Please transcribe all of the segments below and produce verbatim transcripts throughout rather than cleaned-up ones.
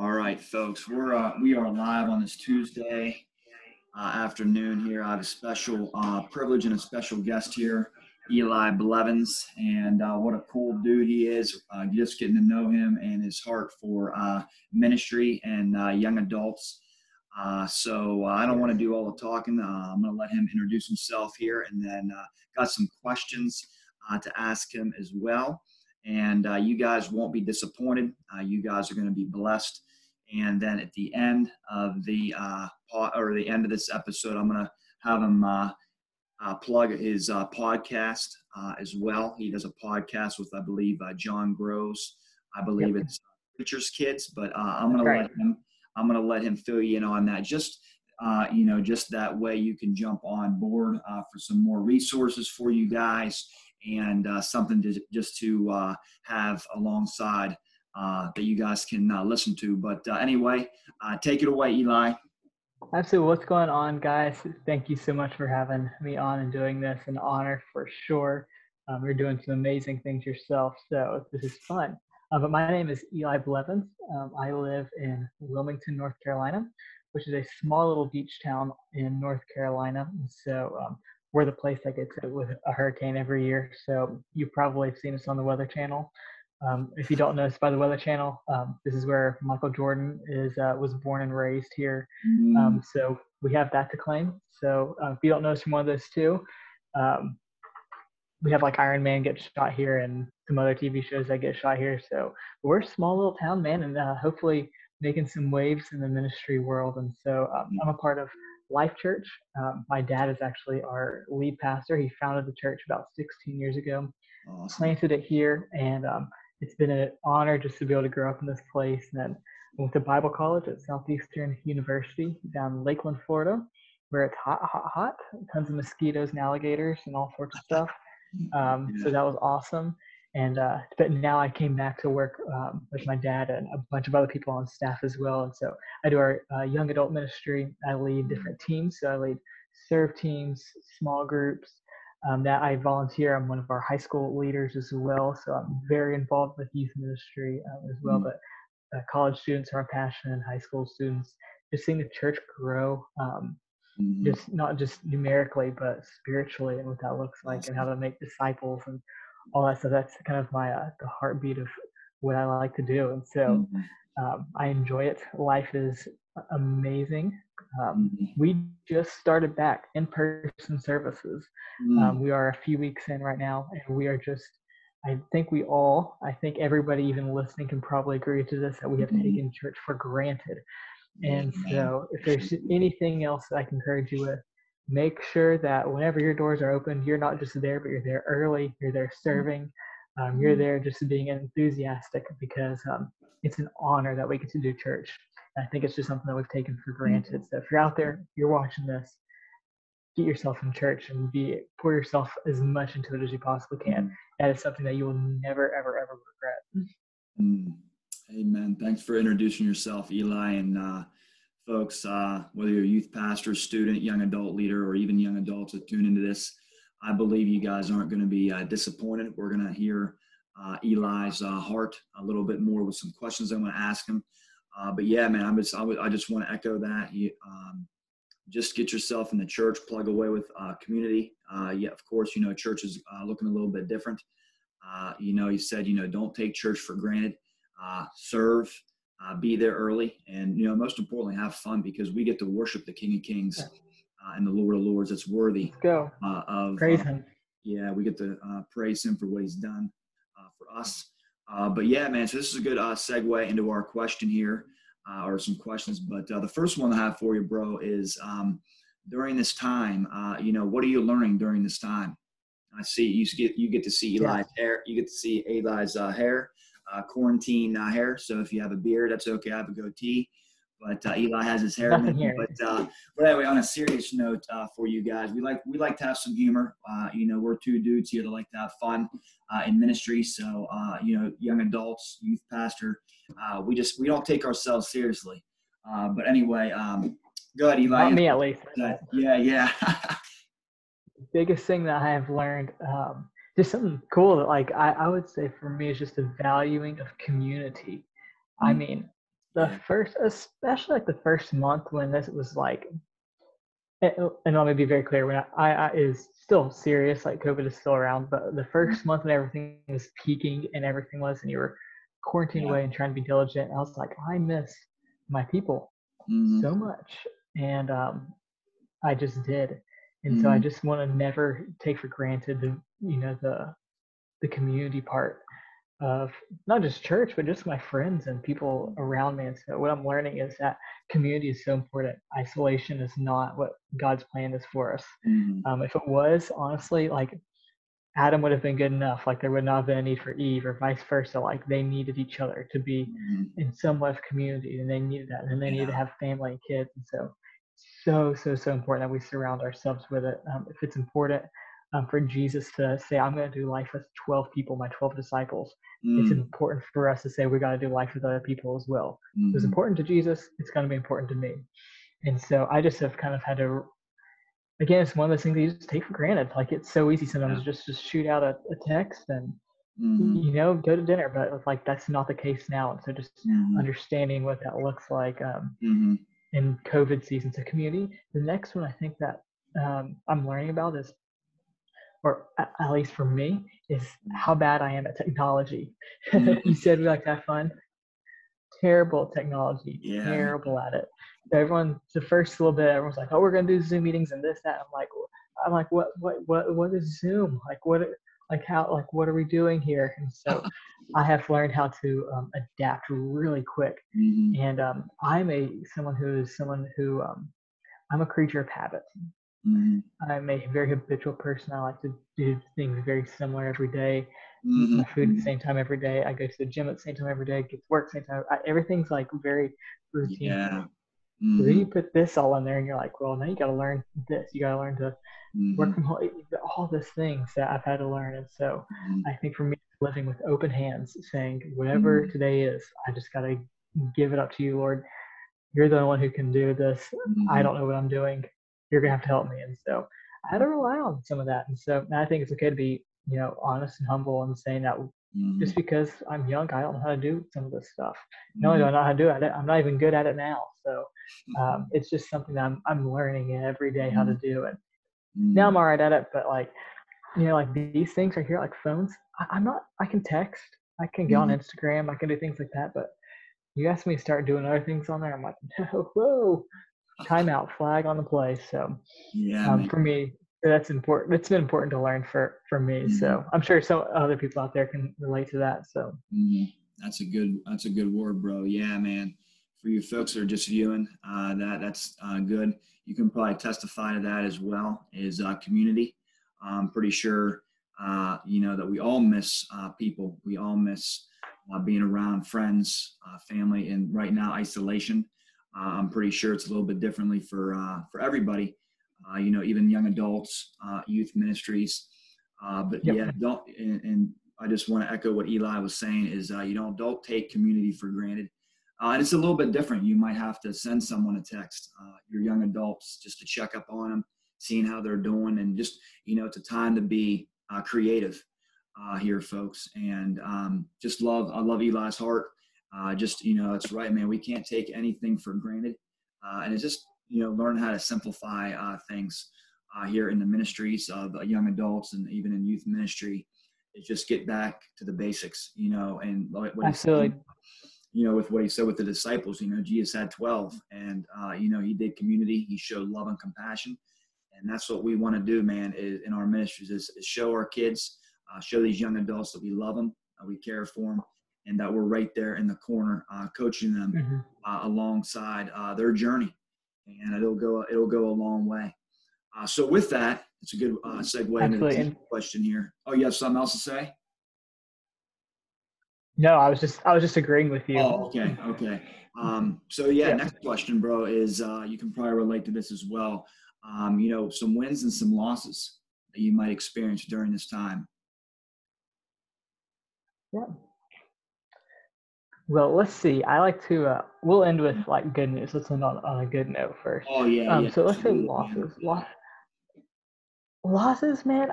All right, folks, we're uh, we are live on this Tuesday uh, afternoon here. I have a special uh, privilege and a special guest here, Eli Blevins, and uh, what a cool dude he is. Uh, just getting to know him and his heart for uh, ministry and uh, young adults. Uh, so uh, I don't want to do all the talking. Uh, I'm going to let him introduce himself here, and then uh, got some questions uh, to ask him as well. And uh, you guys won't be disappointed. Uh, you guys are going to be blessed. And then at the end of the uh, or the end of this episode, I'm going to have him uh, uh, plug his uh, podcast uh, as well. He does a podcast with, I believe, uh, John Groves. I believe yep. it's Preachers Kids, but uh, I'm going right. to let him. I'm going to let him fill you in on that. Just uh, you know, just that way you can jump on board uh, for some more resources for you guys, and uh, something to, just to uh, have alongside. Uh, that you guys can uh, listen to. But uh, anyway, uh, take it away, Eli. Absolutely. What's going on, guys? Thank you so much for having me on and doing this. An honor for sure. Um, you're doing some amazing things yourself, so this is fun. Uh, but my name is Eli Blevins. Um, I live in Wilmington, North Carolina, which is a small little beach town in North Carolina. So um, we're the place that gets hit with a hurricane every year. So you probably have seen us on the Weather Channel. Um, if you don't know, it's by the Weather Channel. Um, this is where Michael Jordan is uh, was born and raised here. Mm. Um, so we have that to claim. So uh, if you don't know us from one of those two, um, we have like Iron Man get shot here and some other T V shows that get shot here. So we're a small little town, man, and uh, hopefully making some waves in the ministry world. And so um, I'm a part of Life Church. Um, my dad is actually our lead pastor. He founded the church about sixteen years ago, awesome. Planted it here, and um, it's been an honor just to be able to grow up in this place. And then I went to Bible college at Southeastern University down in Lakeland, Florida, where it's hot, hot, hot. Tons of mosquitoes and alligators and all sorts of stuff. Um, yeah. So that was awesome. And uh, but now I came back to work um, with my dad and a bunch of other people on staff as well. And so I do our uh, young adult ministry. I lead different teams. So I lead serve teams, small groups. Um, that I volunteer. I'm one of our high school leaders as well, so I'm very involved with youth ministry um, as well. Mm-hmm. But uh, college students are our passion, and high school students. Just seeing the church grow, um, mm-hmm. just not just numerically, but spiritually, and what that looks like, awesome. And how to make disciples and all that. So that's kind of my uh, the heartbeat of what I like to do, and so mm-hmm. um, I enjoy it. Life is amazing. Um, we just started back in-person services. Mm. Um, we are a few weeks in right now, and we are just, I think we all, I think everybody even listening can probably agree to this, that we have mm-hmm. taken church for granted. And mm-hmm. so if there's anything else that I can encourage you with, make sure that whenever your doors are open, you're not just there, but you're there early, you're there serving, um, you're there just being enthusiastic, because um, it's an honor that we get to do church. I think it's just something that we've taken for granted. So if you're out there, you're watching this, get yourself in church and be pour yourself as much into it as you possibly can. That is something that you will never, ever, ever regret. Amen. Thanks for introducing yourself, Eli. And uh, folks, uh, whether you're a youth pastor, student, young adult leader, or even young adults that tune into this, I believe you guys aren't going to be uh, disappointed. We're going to hear uh, Eli's uh, heart a little bit more with some questions I'm going to ask him. Uh, but yeah, man, I'm just, I, w- I just want to echo that. You, um, just get yourself in the church, plug away with uh, community. Uh, yeah, of course, you know, church is uh, looking a little bit different. Uh, you know, he said, you know, don't take church for granted. Uh, serve, uh, be there early, and, you know, most importantly, have fun, because we get to worship the King of Kings uh, and the Lord of Lords. That's worthy. Let's go. Uh, of, praise uh, him. Yeah, we get to uh, praise him for what he's done uh, for us. Uh, but yeah, man, so this is a good uh, segue into our question here, uh, or some questions. But uh, the first one I have for you, bro, is um, during this time, uh, you know, what are you learning during this time? I see you get you get to see Eli's yeah. hair. You get to see Eli's uh, hair, uh, quarantine uh, hair. So if you have a beard, that's okay. I have a goatee, but uh, Eli has his hair. Here. But uh, but anyway, on a serious note, uh, for you guys, we like we like to have some humor. Uh, you know, we're two dudes here that like to have fun. Uh, in ministry, so uh, you know, young adults, youth pastor, uh, we just we don't take ourselves seriously. Uh, but anyway, um, go ahead, Eli. Not me, at least. Yeah, yeah. Biggest thing that I have learned, um, just something cool that, like, I, I would say for me is just the valuing of community. Mm-hmm. I mean, the first, especially like the first month when this was like, and, and let me be very clear, when I, I is still serious, like COVID is still around, but the first month when everything was peaking and everything was, and you were quarantined yeah. away and trying to be diligent, I was like, I miss my people mm-hmm. so much. And um, I just did. And mm-hmm. so I just want to never take for granted the, you know, the, the community part of not just church, but just my friends and people around me. And so what I'm learning is that community is so important. Isolation is not what God's plan is for us. Mm-hmm. Um, if it was, honestly, like Adam would have been good enough. Like there would not have been a need for Eve, or vice versa. Like they needed each other to be mm-hmm. in somewhat of community, and they needed that. And they yeah. needed to have family and kids. And so, so, so, so important that we surround ourselves with it. Um, if it's important, Um, for Jesus to say, I'm going to do life with twelve people, my twelve disciples. Mm. It's important for us to say, we got to do life with other people as well. Mm. It was important to Jesus. It's going to be important to me. And so I just have kind of had to, again, it's one of those things that you just take for granted. Like it's so easy sometimes yeah. just to shoot out a, a text and, mm. you know, go to dinner, but it's like, that's not the case now. And so just mm. understanding what that looks like um, mm-hmm. in COVID season. So community. The next one I think that um, I'm learning about is, or at least for me, is how bad I am at technology. You said we like to have fun. Terrible at technology, yeah. terrible at it. So everyone, the first little bit, everyone's like, oh, we're going to do Zoom meetings and this, that. I'm like, I'm like, what, what, what, what is Zoom? Like, what, like how, like, what are we doing here? And so I have learned how to um, adapt really quick. Mm-hmm. And um, I'm a, someone who is someone who, um, I'm a creature of habit. Mm-hmm. I'm a very habitual person. I like to do things very similar every day. Mm-hmm. I eat food at the same time every day. I go to the gym at the same time every day. I get to work at the same time. I, everything's like very routine. Yeah. Mm-hmm. So then you put this all in there and you're like, well, now you got to learn this. You got to learn to mm-hmm. work from home. All these things that I've had to learn. And so mm-hmm. I think for me, living with open hands, saying whatever mm-hmm. today is, I just got to give it up to you, Lord. You're the only one who can do this. Mm-hmm. I don't know what I'm doing. You're going to have to help me. And so I had to rely on some of that. And so and I think it's okay to be, you know, honest and humble and saying that mm-hmm. just because I'm young, I don't know how to do some of this stuff. Mm-hmm. Not only do I know how to do it, I'm not even good at it now. So um, it's just something that I'm, I'm learning every day how to do. And mm-hmm. now I'm all right at it, but like, you know, like these things right here, like phones, I, I'm not, I can text, I can get mm-hmm. on Instagram, I can do things like that. But you asked me to start doing other things on there. I'm like, no, whoa. Timeout, flag on the play. So yeah, um, for me, that's important. It's been important to learn for, for me. Mm-hmm. So I'm sure some other people out there can relate to that. So mm-hmm. that's a good, that's a good word, bro. Yeah, man. For you folks that are just viewing, uh, that that's uh, good. You can probably testify to that as well, is uh, community. I'm pretty sure, uh, you know, that we all miss uh, people. We all miss uh, being around friends, uh, family, and right now isolation. Uh, I'm pretty sure it's a little bit differently for uh, for everybody, uh, you know, even young adults, uh, youth ministries. Uh, but yep. yeah, don't. And, and I just want to echo what Eli was saying: is uh, you know, don't take community for granted. Uh, and it's a little bit different. You might have to send someone a text, uh, your young adults, just to check up on them, seeing how they're doing, and just you know, it's a time to be uh, creative uh, here, folks. And um, just love, I love Eli's heart. Uh, just, you know, it's right, man. We can't take anything for granted. Uh, and it's just, you know, learn how to simplify uh, things uh, here in the ministries of uh, young adults and even in youth ministry. It's just get back to the basics, you know, and what he said, you know, with what he said with the disciples, you know, Jesus had twelve and, uh, you know, he did community. He showed love and compassion. And that's what we want to do, man, is in our ministries is, is show our kids, uh, show these young adults that we love them, uh, we care for them, and that we're right there in the corner, uh, coaching them mm-hmm. uh, alongside uh, their journey, and it'll go it'll go a long way. Uh, so with that, it's a good uh, segue Absolutely. into the question here. Oh, you have something else to say? No, I was just I was just agreeing with you. Oh, okay, okay. Um, so yeah, yeah, next question, bro, is uh, you can probably relate to this as well. Um, you know, some wins and some losses that you might experience during this time. Yeah. Well, let's see. I like to, uh, we'll end with like good news. Let's end on, on a good note first. Oh, yeah. Um, yeah. So let's say losses. Loss, losses, man.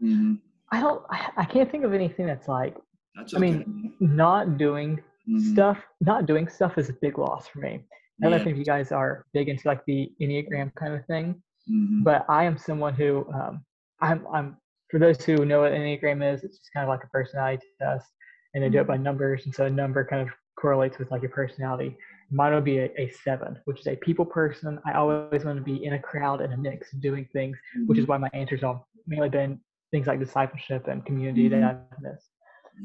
Mm-hmm. I don't, I, I can't think of anything that's like, that's okay. I mean, not doing Mm-hmm. Stuff, not doing stuff is a big loss for me. And yeah. I think you guys are big into like the Enneagram kind of thing. Mm-hmm. But I am someone who, um, I'm, I'm, for those who know what Enneagram is, it's just kind of like a personality test, and they do it by numbers. And so a number kind of correlates with like your personality. Mine would be a, a seven, which is a people person. I always want to be in a crowd and a mix doing things, mm-hmm. which is why my answers have mainly been things like discipleship and community mm-hmm. that I've missed.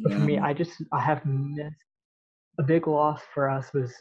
But yeah. for me, I just, I have missed. A big loss for us was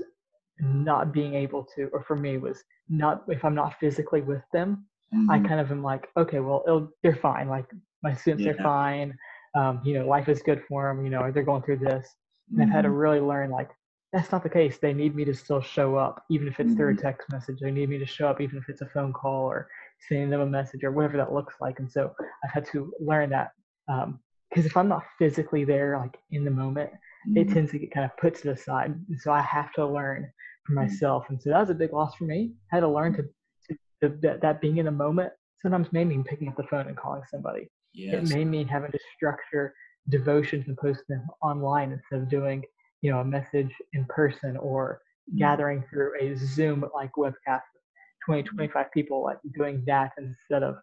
not being able to, or for me was not, if I'm not physically with them, mm-hmm. I kind of am like, okay, well, it'll, they're fine. Like my students yeah. are fine. Um, you know, life is good for them. You know, they're going through this. And mm-hmm. I've had to really learn, like, that's not the case. They need me to still show up, even if it's mm-hmm. through a text message. They need me to show up, even if it's a phone call or sending them a message or whatever that looks like. And so I've had to learn that. Um, because if I'm not physically there, like in the moment, mm-hmm. it tends to get kind of put to the side. And so I have to learn for myself. Mm-hmm. And so that was a big loss for me. I had to learn to, to, to that, that being in the moment sometimes made me picking up the phone and calling somebody. Yes. It made me having to structure devotions and post them online instead of doing, you know, a message in person or mm-hmm. gathering through a Zoom like webcast with twenty, twenty-five people, like doing that instead of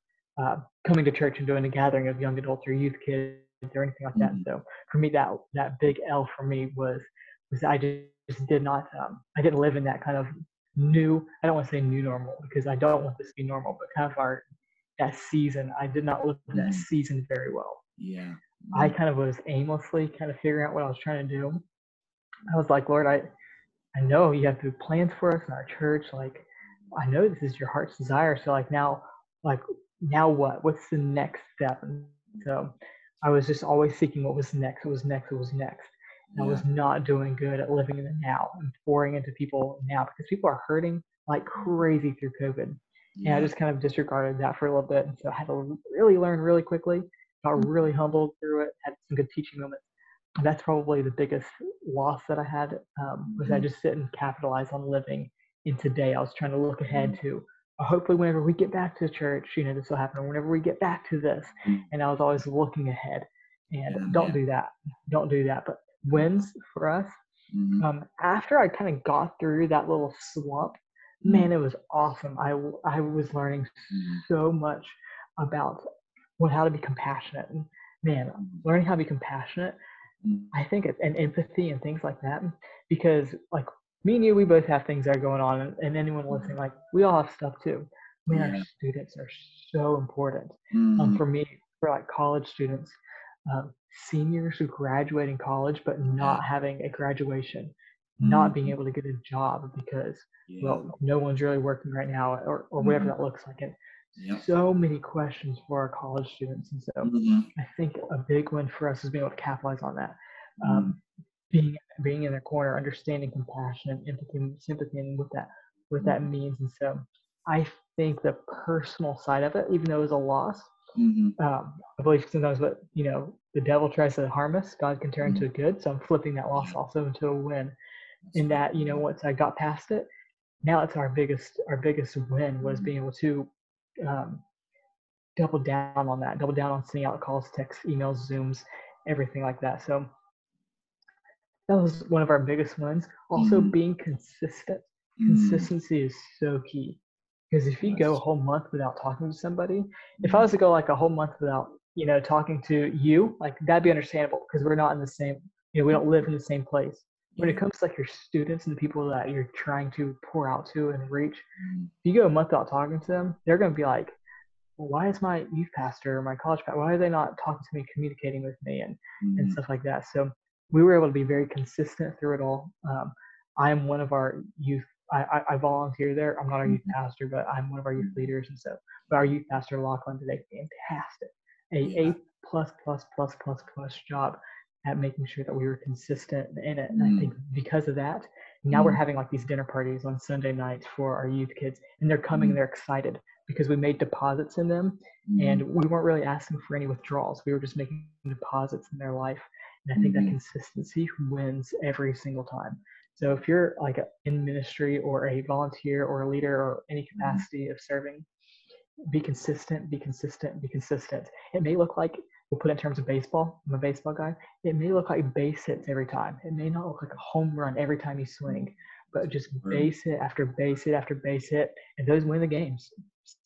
uh, coming to church and doing a gathering of young adults or youth kids. Or anything like that. Mm-hmm. So for me, that that big L for me was was I just did not um, I didn't live in that kind of new, I don't want to say new normal because I don't want this to be normal, but kind of our that season. I did not live in that season very well. Yeah, mm-hmm. I kind of was aimlessly kind of figuring out what I was trying to do. I was like, Lord, I I know you have to have plans for us in our church. Like I know this is your heart's desire. So like now, like now what? What's the next step? And so. I was just always seeking what was next, what was next, what was next. And yeah. I was not doing good at living in the now and pouring into people now because people are hurting like crazy through COVID. Yeah. And I just kind of disregarded that for a little bit. And so I had to really learn really quickly, got really humbled through it, had some good teaching moments. And that's probably the biggest loss that I had um, was mm-hmm. I just didn't capitalize on living in today. I was trying to look ahead mm-hmm. to hopefully whenever we get back to church, you know, this will happen. Whenever we get back to this. And I was always looking ahead and yeah, don't yeah. do that. Don't do that. But wins for us. Mm-hmm. Um, after I kind of got through that little slump, mm-hmm. man, it was awesome. I, I was learning mm-hmm. so much about what, how to be compassionate. And man, learning how to be compassionate, mm-hmm. I think, it's, and empathy and things like that. Because like, me and you, we both have things that are going on, and anyone listening, like, we all have stuff too. I mean, yeah. our students are so important. Mm-hmm. Um, for me, for like college students, um, seniors who graduate in college, but not having a graduation, mm-hmm. not being able to get a job because, yeah. well, no one's really working right now or, or whatever mm-hmm. that looks like. And yep. so many questions for our college students. And so mm-hmm. I think a big one for us is being able to capitalize on that. Um, mm-hmm. Being being in their corner, understanding compassion and empathy and sympathy and what that what that means. And so I think the personal side of it, even though it was a loss, mm-hmm. um, I believe sometimes what you know, the devil tries to harm us, God can turn mm-hmm. into good. So I'm flipping that loss also into a win. In that, you know, once I got past it, now it's our biggest our biggest win was mm-hmm. being able to um, double down on that, double down on sending out calls, texts, emails, Zooms, everything like that. So that was one of our biggest ones. Also mm-hmm. being consistent. Mm-hmm. Consistency is so key. Because if you That's go a whole month without talking to somebody, mm-hmm. if I was to go like a whole month without, you know, talking to you, like that'd be understandable because we're not in the same, you know, we don't live in the same place. When it comes to like your students and the people that you're trying to pour out to and reach, mm-hmm. if you go a month without talking to them, they're going to be like, well, why is my youth pastor or my college pastor, why are they not talking to me, communicating with me and, mm-hmm. and stuff like that? So we were able to be very consistent through it all. Um, I'm one of our youth, I, I, I volunteer there. I'm not our youth mm-hmm. pastor, but I'm one of our youth leaders. And so, but our youth pastor, Lachlan, did a fantastic, a yeah. A plus, plus, plus, plus, plus job at making sure that we were consistent in it. And mm-hmm. I think because of that, now mm-hmm. we're having like these dinner parties on Sunday nights for our youth kids. And they're coming, mm-hmm. they're excited because we made deposits in them. Mm-hmm. And we weren't really asking for any withdrawals. We were just making deposits in their life. And I think mm-hmm. that consistency wins every single time. So if you're like a, in ministry or a volunteer or a leader or any capacity mm-hmm. of serving, be consistent, be consistent, be consistent. It may look like we'll put it in terms of baseball. I'm a baseball guy. It may look like base hits every time. It may not look like a home run every time you swing, but just base hit after base hit after base hit, and those win the games.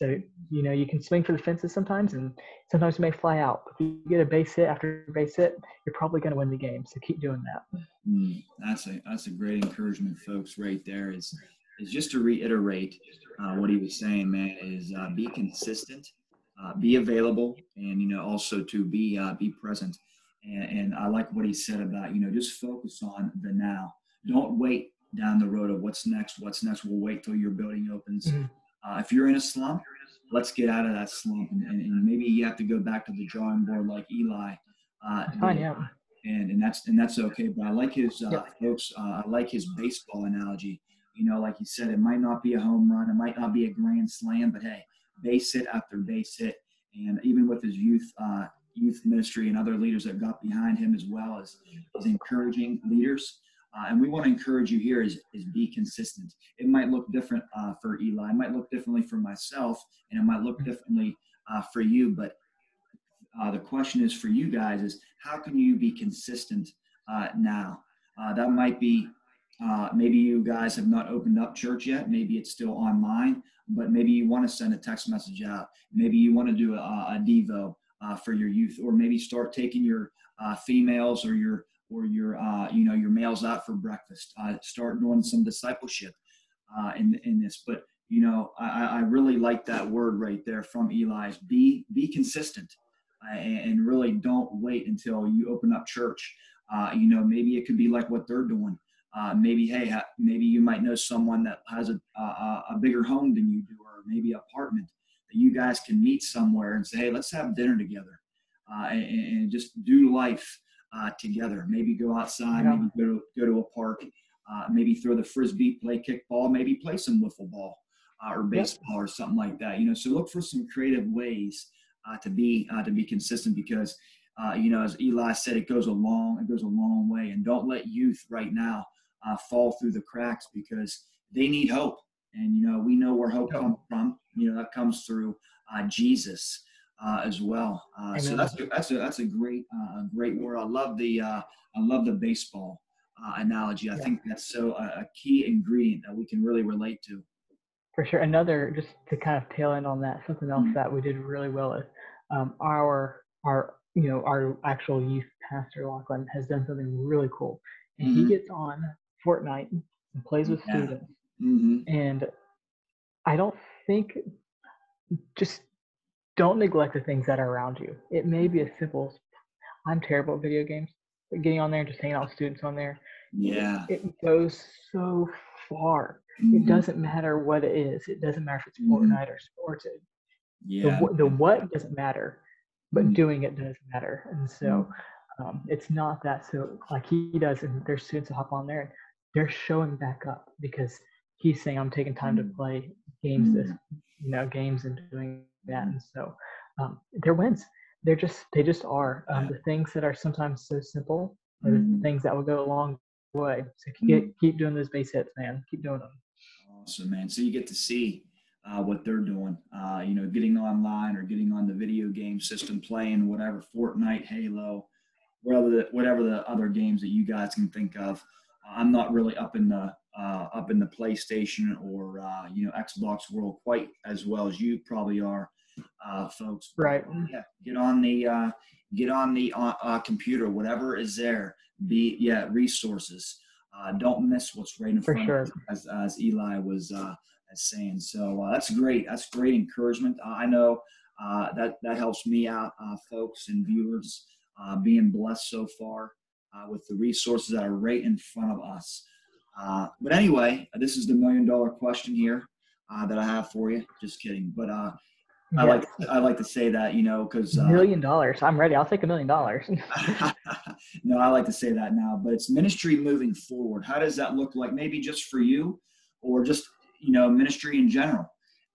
So, you know, you can swing for the fences sometimes, and sometimes you may fly out. But if you get a base hit after base hit, you're probably going to win the game. So keep doing that. Mm, that's a that's a great encouragement, folks, right there. Is is just to reiterate uh, what he was saying, man, is uh, be consistent, uh, be available, and, you know, also to be uh, be present. And, and I like what he said about, you know, just focus on the now. Don't wait down the road of what's next, what's next. We'll wait till your building opens. Mm-hmm. Uh, if you're in a slump, let's get out of that slump. And, and, and maybe you have to go back to the drawing board like Eli. Uh, oh, yeah. And, and that's and that's okay. But I like his uh, yep. folks. Uh, I like his baseball analogy. You know, like he said, it might not be a home run. It might not be a grand slam. But, hey, base hit after base hit. And even with his youth uh, youth ministry and other leaders that got behind him as well as, as encouraging leaders. Uh, and we want to encourage you here is, is be consistent. It might look different uh, for Eli. It might look differently for myself, and it might look differently uh, for you. But uh, the question is for you guys is how can you be consistent uh, now? Uh, that might be uh, maybe you guys have not opened up church yet. Maybe it's still online, but maybe you want to send a text message out. Maybe you want to do a, a Devo uh, for your youth, or maybe start taking your uh, females or your or your, uh, you know, your mails out for breakfast, uh, start doing some discipleship uh, in in this. But, you know, I, I really like that word right there from Eli's, be be consistent uh, and really don't wait until you open up church. Uh, you know, maybe it could be like what they're doing. Uh, maybe, hey, ha- maybe you might know someone that has a, a, a bigger home than you do, or maybe an apartment that you guys can meet somewhere and say, hey, let's have dinner together uh, and, and just do life Uh, together. Maybe go outside, yeah. maybe go to, go to a park, uh, maybe throw the Frisbee, play kickball, maybe play some wiffle ball uh, or baseball yeah. or something like that. You know, so look for some creative ways uh, to be uh, to be consistent because, uh, you know, as Eli said, it goes a long, it goes a long way. And don't let youth right now uh, fall through the cracks because they need hope. And, you know, we know where hope yeah. comes from. You know, that comes through uh, Jesus. Uh, as well, uh, so that's a, that's a, that's a great uh, great word. I love the uh, I love the baseball uh, analogy. I yeah. think that's so uh, a key ingredient that we can really relate to. For sure. Another, just to kind of tail end on that, something else mm-hmm. that we did really well is um, our our you know our actual youth pastor Lachlan has done something really cool, and mm-hmm. he gets on Fortnite and plays with yeah. students. Mm-hmm. And I don't think just. Don't neglect the things that are around you. It may be as simple as, I'm terrible at video games, but getting on there and just hanging out with students on there, yeah, it, it goes so far. Mm-hmm. It doesn't matter what it is. It doesn't matter if it's mm-hmm. Fortnite or sports. Yeah. The, the what doesn't matter, but mm-hmm. doing it does matter. And so um, it's not that so like he does, and there's students who hop on there and they're showing back up because he's saying, I'm taking time mm-hmm. to play games mm-hmm. this, you know, games and doing that. And so um, they're wins. They're just, they just are. Um, the things that are sometimes so simple are mm-hmm. the things that will go a long way. So keep, mm-hmm. keep doing those base hits, man. Keep doing them. Awesome, man. So you get to see uh, what they're doing, uh, you know, getting online or getting on the video game system, playing whatever, Fortnite, Halo, whatever the, whatever the other games that you guys can think of. I'm not really up in the uh, up in the PlayStation or uh, you know Xbox world quite as well as you probably are, uh, folks. Right. Yeah. Get on the uh, get on the uh, uh, computer, whatever is there. Be yeah resources. Uh, don't miss what's right in front of you. For sure. As, as Eli was uh, as saying. So uh, that's great. That's great encouragement. Uh, I know uh, that that helps me out, uh, folks and viewers. Uh, being blessed so far. Uh, with the resources that are right in front of us. Uh, but anyway, this is the million dollar question here uh, that I have for you. Just kidding. But uh, yes. I like I like to say that, you know, because... Uh, million dollars. I'm ready. I'll take a million dollars. No, I like to say that now. But it's ministry moving forward. How does that look like? Maybe just for you or just, you know, ministry in general.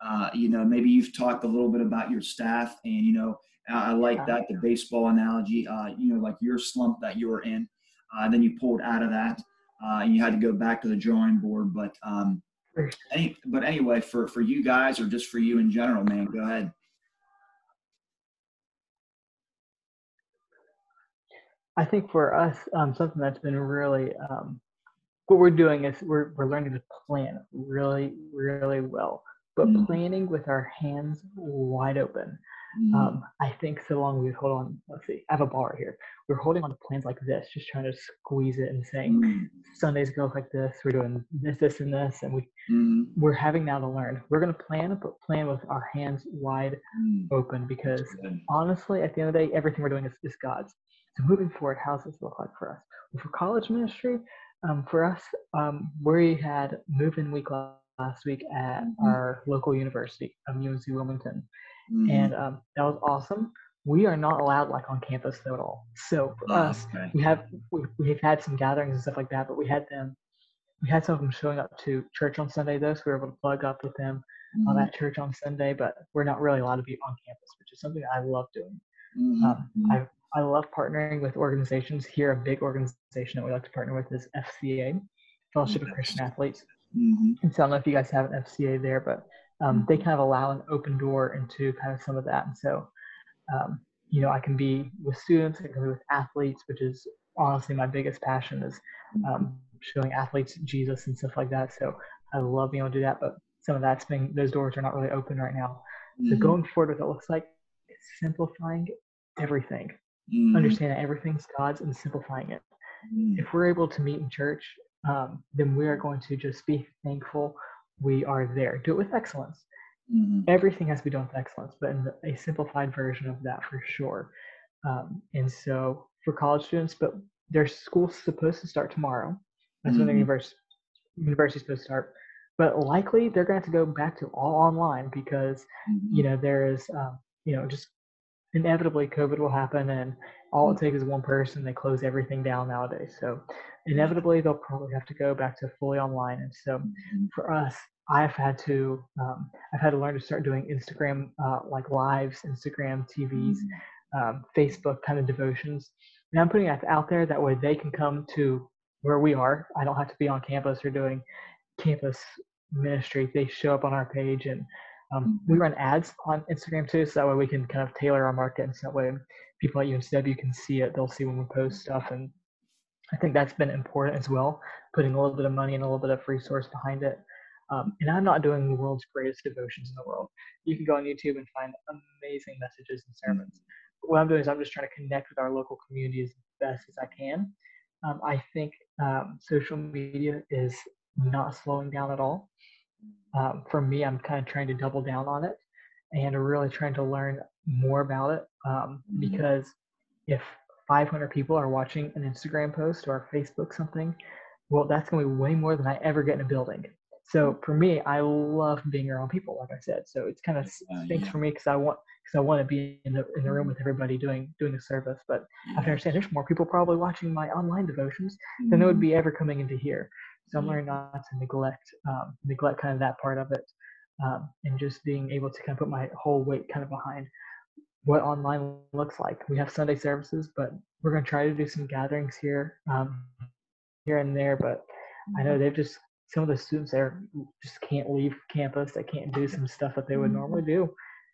Uh, you know, maybe you've talked a little bit about your staff and, you know, I like that, the baseball analogy, uh, you know, like your slump that you were in, uh, then you pulled out of that, uh, and you had to go back to the drawing board. But um, any, but anyway, for, for you guys or just for you in general, man, go ahead. I think for us, um, something that's been really, um, what we're doing is we're, we're learning to plan really, really well, but mm-hmm. planning with our hands wide open. Mm-hmm. Um, I think so long we would hold on, let's see, I have a ball right here. We're holding on to plans like this, just trying to squeeze it and saying, mm-hmm. Sunday's going to look like this, we're doing this, this, and this, and we, mm-hmm. we're having now to learn. We're going to plan, but plan with our hands wide mm-hmm. open, because honestly, at the end of the day, everything we're doing is, is God's. So moving forward, how does this look like for us? Well, for college ministry, um, for us, um, we had move-in week last week at mm-hmm. our local university, um, U N C Wilmington. Mm-hmm. And um, that was awesome. We are not allowed like on campus though at all. So for oh, us, okay. we have we, we've had some gatherings and stuff like that, but we had them. We had some of them showing up to church on Sunday though, so we were able to plug up with them mm-hmm. on at church on Sunday. But we're not really allowed to be on campus, which is something I love doing. Mm-hmm. Um, I I love partnering with organizations. Here, a big organization that we like to partner with is F C A, Fellowship mm-hmm. of Christian Athletes. Mm-hmm. And so I don't know if you guys have an F C A there, but. Um, they kind of allow an open door into kind of some of that. And so, um, you know, I can be with students, I can be with athletes, which is honestly my biggest passion is um, showing athletes Jesus and stuff like that. So I love being able to do that. But some of that's been, those doors are not really open right now. Mm-hmm. So going forward, what it looks like is simplifying everything, mm-hmm. understanding that everything's God's and simplifying it. Mm-hmm. If we're able to meet in church, um, then we are going to just be thankful we are there. Do it with excellence. Mm-hmm. Everything has to be done with excellence, but in a simplified version of that for sure. Um, and so for college students, but their school's supposed to start tomorrow. That's mm-hmm. when the univers- university's supposed to start. But likely they're going to have to go back to all online because, mm-hmm. you know, there is, um, you know, just inevitably COVID will happen and all it takes is one person. They close everything down nowadays. So inevitably they'll probably have to go back to fully online. And so for us, I've had to, um, I've had to learn to start doing Instagram, uh, like lives, Instagram, T Vs, um, Facebook kind of devotions. And I'm putting that out there that way they can come to where we are. I don't have to be on campus or doing campus ministry. They show up on our page and Um, we run ads on Instagram too, so that way we can kind of tailor our market, and so that way people at U N C W can see it. They'll see when we post stuff, and I think that's been important as well, putting a little bit of money and a little bit of resource behind it. Um, and I'm not doing the world's greatest devotions in the world. You can go on YouTube and find amazing messages and sermons. But what I'm doing is I'm just trying to connect with our local community as best as I can. Um, I think um, social media is not slowing down at all. Um, for me, I'm kind of trying to double down on it and really trying to learn more about it um, because if five hundred people are watching an Instagram post or Facebook something, well, that's going to be way more than I ever get in a building. So for me, I love being around people, like I said. So it's kind of uh, stinks yeah. for me because I want because I want to be in the in the room with everybody doing doing the service. But I can understand there's more people probably watching my online devotions than there would be ever coming into here. So I'm learning not to neglect, um, neglect kind of that part of it, um, and just being able to kind of put my whole weight kind of behind what online looks like. We have Sunday services, but we're going to try to do some gatherings here, um, here and there. But I know they've just some of the students there just can't leave campus. They can't do some stuff that they would normally do,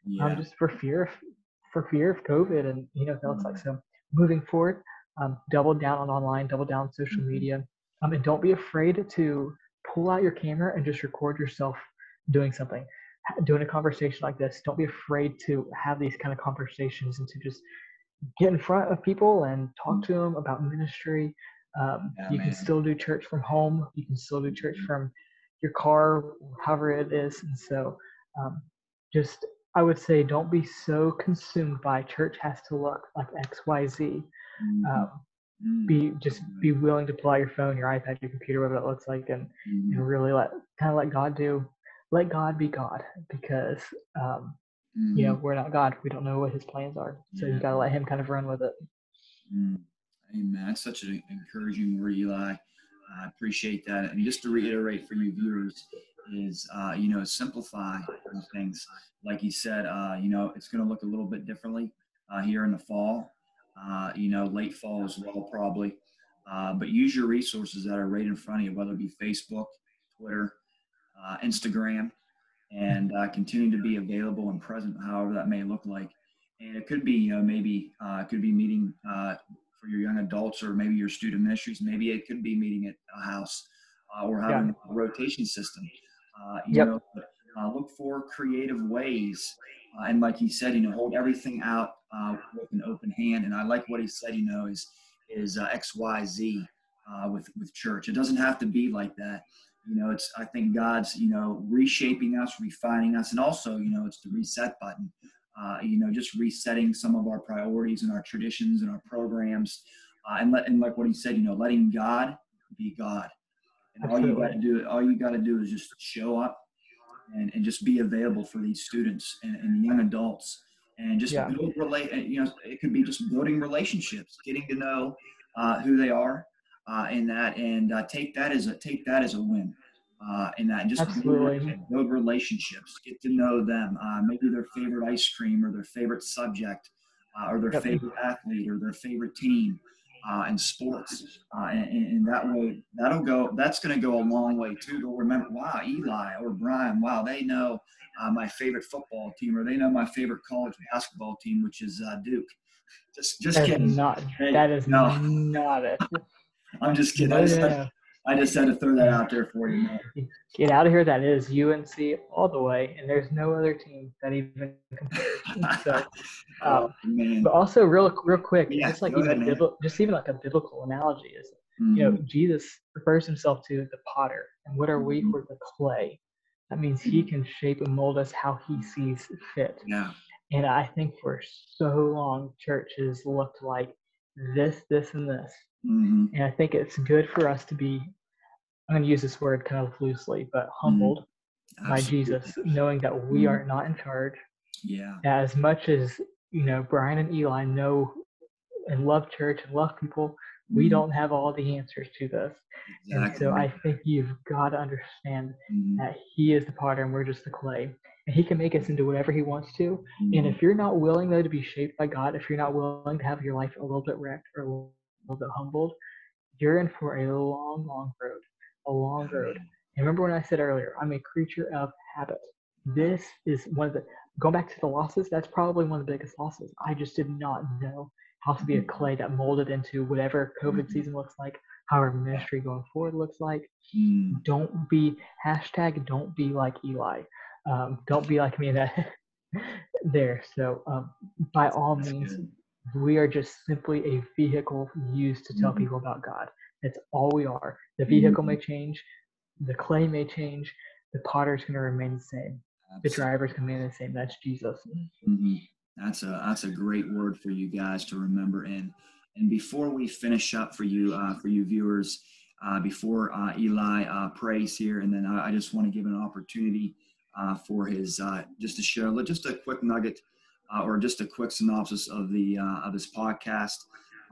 yeah. um, just for fear of for fear of COVID and you know what that looks like. So moving forward, um, double down on online, double down on social media. Um, and don't be afraid to pull out your camera and just record yourself doing something, doing a conversation like this. Don't be afraid to have these kind of conversations and to just get in front of people and talk to them about ministry. Um, yeah, you man. can still do church from home. You can still do church from your car, however it is. And so um, just, I would say, don't be so consumed by church has to look like X, Y, Z. Mm-hmm. Um, Be just be willing to pull out your phone, your iPad, your computer, whatever it looks like, and, and really let kind of let God do, let God be God, because um, mm. you know we're not God. We don't know what His plans are, so yeah. you gotta let Him kind of run with it. Mm. Amen. That's such an encouraging word, Eli. I appreciate that. And just to reiterate for you viewers, is uh, you know simplify things. Like you said, uh, you know it's going to look a little bit differently uh, here in the fall. Uh, you know, late fall as well, probably. Uh, but use your resources that are right in front of you, whether it be Facebook, Twitter, uh, Instagram, and uh, continue to be available and present, however that may look like. And it could be, you know, maybe uh, it could be meeting uh, for your young adults or maybe your student ministries. Maybe it could be meeting at a house uh, or having yeah. a rotation system. Uh, you yep. know, uh, look for creative ways. Uh, and like he said, you know, hold everything out uh, with an open hand. And I like what he said, you know, is, is uh, X, Y, Z uh, with, with church. It doesn't have to be like that. You know, it's, I think God's, you know, reshaping us, refining us. And also, you know, it's the reset button, uh, you know, just resetting some of our priorities and our traditions and our programs. Uh, and let, and like what he said, you know, letting God be God. And all you got to do, all you got to do is just show up and, and just be available for these students and, and young adults, and just yeah. build relate. You know, it could be just building relationships, getting to know uh, who they are. Uh, in that, and uh, take that as a take that as a win. Uh, in that, and just build, build relationships, get to know them. Uh, maybe their favorite ice cream, or their favorite subject, uh, or their yep. favorite athlete, or their favorite team, uh, and sports. Uh, and, and that will that'll go. That's going to go a long way too. To remember, wow, Eli or Brian, wow, they know uh, my favorite football team, or they know my favorite college basketball team, which is uh, Duke. Just, just that kidding. Is not, hey, that is no. not it. I'm just kidding. I just, yeah. I just had to throw that out there for you, man. Get out of here. That is U N C all the way, and there's no other team that even compares. So, oh, um, but also, real, real quick, yeah, just like even ahead, bibl- just even like a biblical analogy is, mm-hmm. you know, Jesus refers himself to the potter, and what are we mm-hmm. for the clay? That means he can shape and mold us how he sees fit. Yeah. And I think for so long, churches looked like this, this, and this. Mm-hmm. And I think it's good for us to be, I'm going to use this word kind of loosely, but humbled mm-hmm. by Jesus, knowing that we mm-hmm. are not in charge. Yeah. As much as, you know, Brian and Eli know and love church and love people, mm-hmm. we don't have all the answers to this. Exactly. And so I think you've got to understand mm-hmm. that he is the potter and we're just the clay. And he can make us into whatever he wants to. Mm-hmm. And if you're not willing, though, to be shaped by God, if you're not willing to have your life a little bit wrecked or a little a little bit humbled, you're in for a long, long road, a long road. And remember when I said earlier, I'm a creature of habit. This is one of the, going back to the losses, that's probably one of the biggest losses. I just did not know how to be a clay that molded into whatever COVID season looks like, how our ministry going forward looks like. Don't be, hashtag, don't be like Eli. Um, don't be like me in that there. So um, by all means, we are just simply a vehicle used to tell mm-hmm. people about God. That's all we are. The vehicle mm-hmm. may change. The clay may change. The potter's going to remain the same. Absolutely. The driver's going to remain the same. That's Jesus. Mm-hmm. That's a that's a great word for you guys to remember. And and before we finish up for you, uh, for you viewers, uh, before uh, Eli uh, prays here, and then I, I just want to give an opportunity uh, for his, uh, just to share just a quick nugget. Uh, or just a quick synopsis of the uh, of this podcast.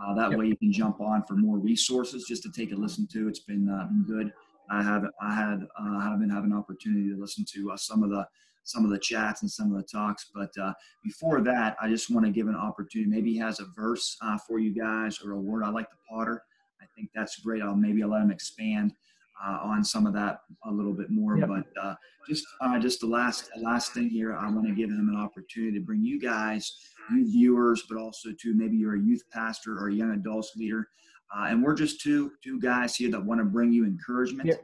Uh, that yep. way you can jump on for more resources just to take a listen to. It's been uh, good. I have I had uh, have been having an opportunity to listen to uh, some of the some of the chats and some of the talks. But uh, before that, I just want to give an opportunity. Maybe he has a verse uh, for you guys or a word. I like the potter. I think that's great. I'll maybe I'll let him expand uh, on some of that a little bit more. Yep. But uh, just uh, just the last last thing here, I want to give him an opportunity to bring you guys, you viewers, but also to maybe you're a youth pastor or a young adults leader. Uh, and we're just two two guys here that want to bring you encouragement, yep.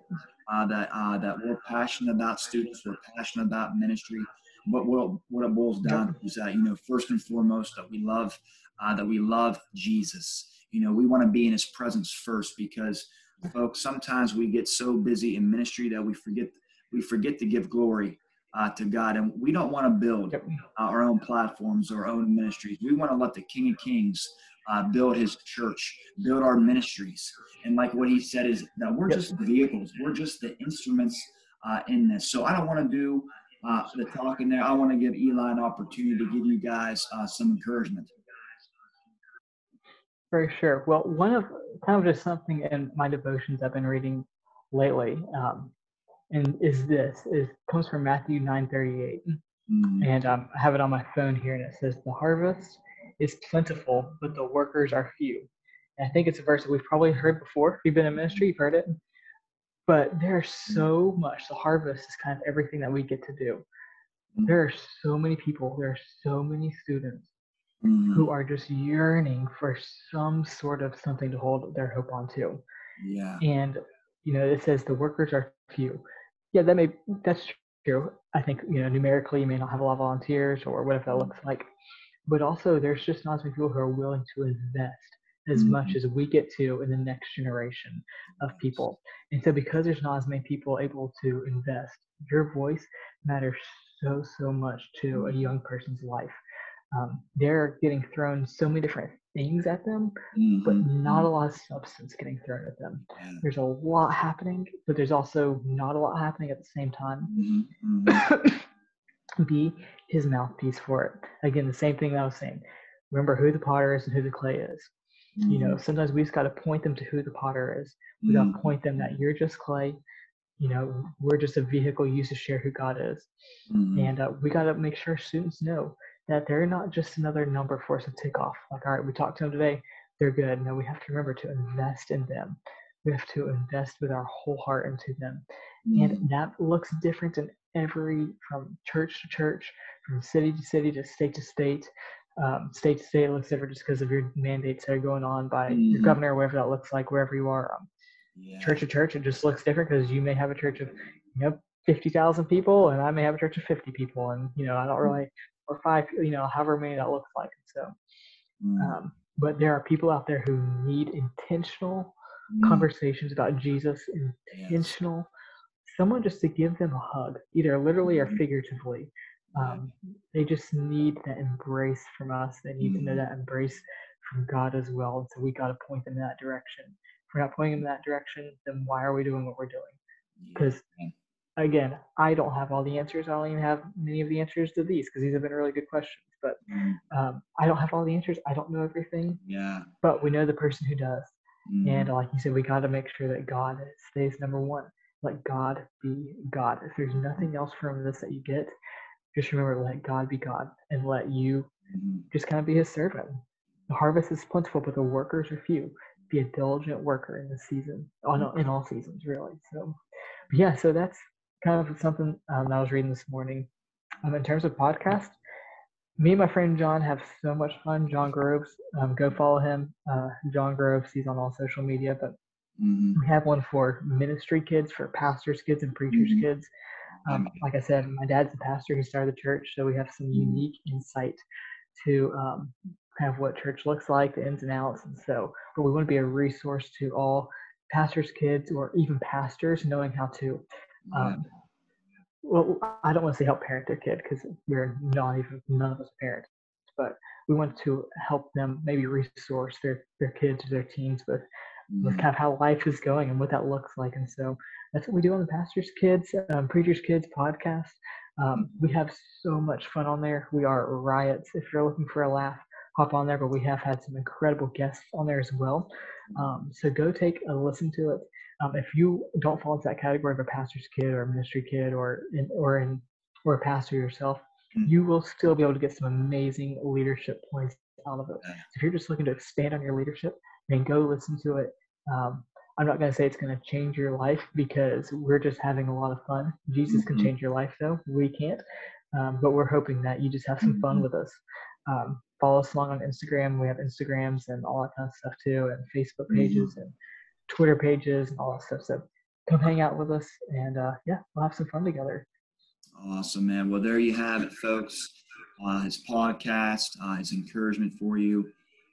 uh, that uh, that we're passionate about students, we're passionate about ministry. But what, what it boils down to is that, you know, first and foremost, that we love, uh, that we love Jesus. You know, we want to be in his presence first because, folks, sometimes we get so busy in ministry that we forget we forget to give glory uh, to God, and we don't want to build uh, our own platforms or our own ministries. We want to let the King of Kings uh, build his church, build our ministries. And like what he said is that we're just vehicles. We're just the instruments uh, in this. So I don't want to do uh, the talking there. I want to give Eli an opportunity to give you guys uh, some encouragement. For sure. Well, one of kind of just something in my devotions I've been reading lately, um, and is this it comes from Matthew nine thirty-eight, mm-hmm. and um, I have it on my phone here, and it says, "The harvest is plentiful, but the workers are few." And I think it's a verse that we've probably heard before. If you've been in ministry, you've heard it. But there's so much. The harvest is kind of everything that we get to do. There are so many people. There are so many students. mm-hmm. who are just yearning for some sort of something to hold their hope onto. Yeah. And, you know, it says the workers are few. Yeah, that may, that's true. I think, you know, numerically you may not have a lot of volunteers or whatever that looks like, but also there's just not as many people who are willing to invest as mm-hmm. much as we get to in the next generation of people. And so because there's not as many people able to invest, your voice matters so, so much to a young person's life. Um, they're getting thrown so many different things at them, mm-hmm. but not a lot of substance getting thrown at them. Yeah. There's a lot happening, but there's also not a lot happening at the same time. Mm-hmm. Be his mouthpiece for it. Again, the same thing that I was saying. Remember who the potter is and who the clay is. Mm-hmm. You know, sometimes we just got to point them to who the potter is. We got to mm-hmm. point them that you're just clay. You know, we're just a vehicle used to share who God is. Mm-hmm. And uh, we got to make sure students know that they're not just another number for us to tick off. Like, all right, we talked to them today. They're good. No, we have to remember to invest in them. We have to invest with our whole heart into them. Mm-hmm. And that looks different in every, from church to church, from city to city, to state to state. Um, state to state looks different just because of your mandates that are going on by mm-hmm. your governor, wherever that looks like, wherever you are. Um, yeah. Church to church, it just looks different because you may have a church of, you know, fifty thousand people, and I may have a church of fifty people. And, you know, I don't really... or five, you know, however many that looks like. So, um, but there are people out there who need intentional mm. conversations about Jesus, intentional, yes. someone just to give them a hug, either literally or figuratively. Um, they just need that embrace from us. They need mm. to know that embrace from God as well. And so we got to point them in that direction. If we're not pointing them in that direction, then why are we doing what we're doing? Because yeah. Again, I don't have all the answers. I don't even have many of the answers to these because these have been really good questions. But um, I don't have all the answers. I don't know everything. Yeah. But we know the person who does. Mm. And like you said, we got to make sure that God stays number one. Let God be God. If there's nothing else from this that you get, just remember, let God be God and let you mm. just kind of be his servant. The harvest is plentiful, but the workers are few. Be a diligent worker in this season, in all seasons, really. So, yeah, so that's kind of something um, I was reading this morning. Um, in terms of podcast, me and my friend John have so much fun. John Groves, um, go follow him. Uh, John Groves, he's on all social media, but mm-hmm. we have one for ministry kids, for pastors' kids, and preachers' mm-hmm. kids. Um, like I said, my dad's a pastor. He started the church, so we have some mm-hmm. unique insight to um, kind of what church looks like, the ins and outs. And so, but we want to be a resource to all pastors' kids or even pastors knowing how to. Um, well, I don't want to say help parent their kid because we're not even none of us parents, but we want to help them maybe resource their, their kids or their teens with, mm-hmm. with kind of how life is going and what that looks like. And so that's what we do on the Pastors Kids, um, Preachers Kids podcast. Um, we have so much fun on there. We are riots. If you're looking for a laugh, hop on there, but we have had some incredible guests on there as well. Um, so go take a listen to it. Um, if you don't fall into that category of a pastor's kid or a ministry kid or in, or in, or a pastor yourself, you will still be able to get some amazing leadership points out of it. So if you're just looking to expand on your leadership, then go listen to it. Um, I'm not going to say it's going to change your life because we're just having a lot of fun. Jesus mm-hmm. can change your life, though. We can't. Um, but we're hoping that you just have some fun mm-hmm. with us. Um, follow us along on Instagram. We have Instagrams and all that kind of stuff, too, and Facebook pages mm-hmm. and Twitter pages and all that stuff. So come hang out with us and uh, yeah, we'll have some fun together. Awesome, man. Well, there you have it, folks. Uh, his podcast, uh, his encouragement for you,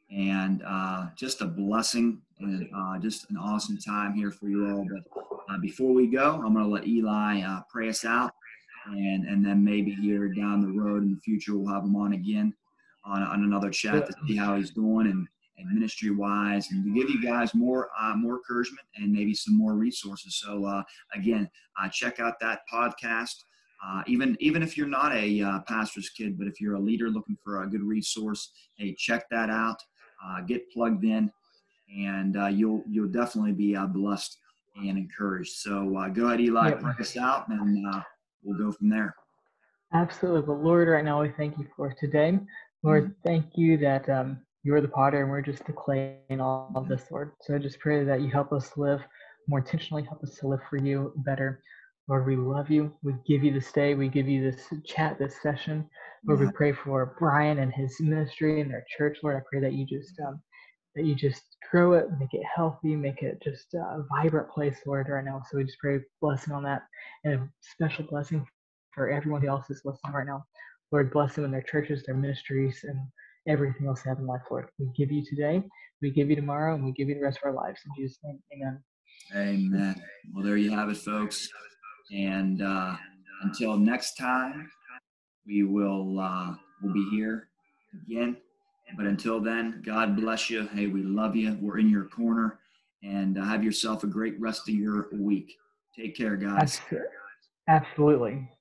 and uh, just a blessing and uh, just an awesome time here for you all. But uh, before we go, I'm going to let Eli uh, pray us out, and, and then maybe here down the road in the future, we'll have him on again on, on another chat yeah. to see how he's doing and and ministry-wise, and to give you guys more uh, more encouragement and maybe some more resources. So, uh, again, uh, check out that podcast. Uh, even even if you're not a uh, pastor's kid, but if you're a leader looking for a good resource, hey, check that out. Uh, get plugged in, and uh, you'll you'll definitely be uh, blessed and encouraged. So, uh, go ahead, Eli, yep. break us out, and uh, we'll go from there. Absolutely. But, Lord, right now we thank you for today. Lord, mm-hmm. thank you that um, – you are the potter and we're just the clay in all of this, Lord. So I just pray that you help us live more intentionally, help us to live for you better. Lord, we love you. We give you this day. We give you this chat, this session. Lord, yeah. we pray for Brian and his ministry and their church. Lord, I pray that you just um, that you just grow it, make it healthy, make it just a vibrant place, Lord, right now. So we just pray a blessing on that, and a special blessing for everyone else that's listening right now. Lord, bless them in their churches, their ministries, and everything else they have in life, Lord. We give you today, we give you tomorrow, and we give you the rest of our lives. In Jesus' name, amen. Amen. Well, there you have it, folks. And uh, until next time, we will uh, we'll be here again. But until then, God bless you. Hey, we love you. We're in your corner. And uh, have yourself a great rest of your week. Take care, guys. Absolutely.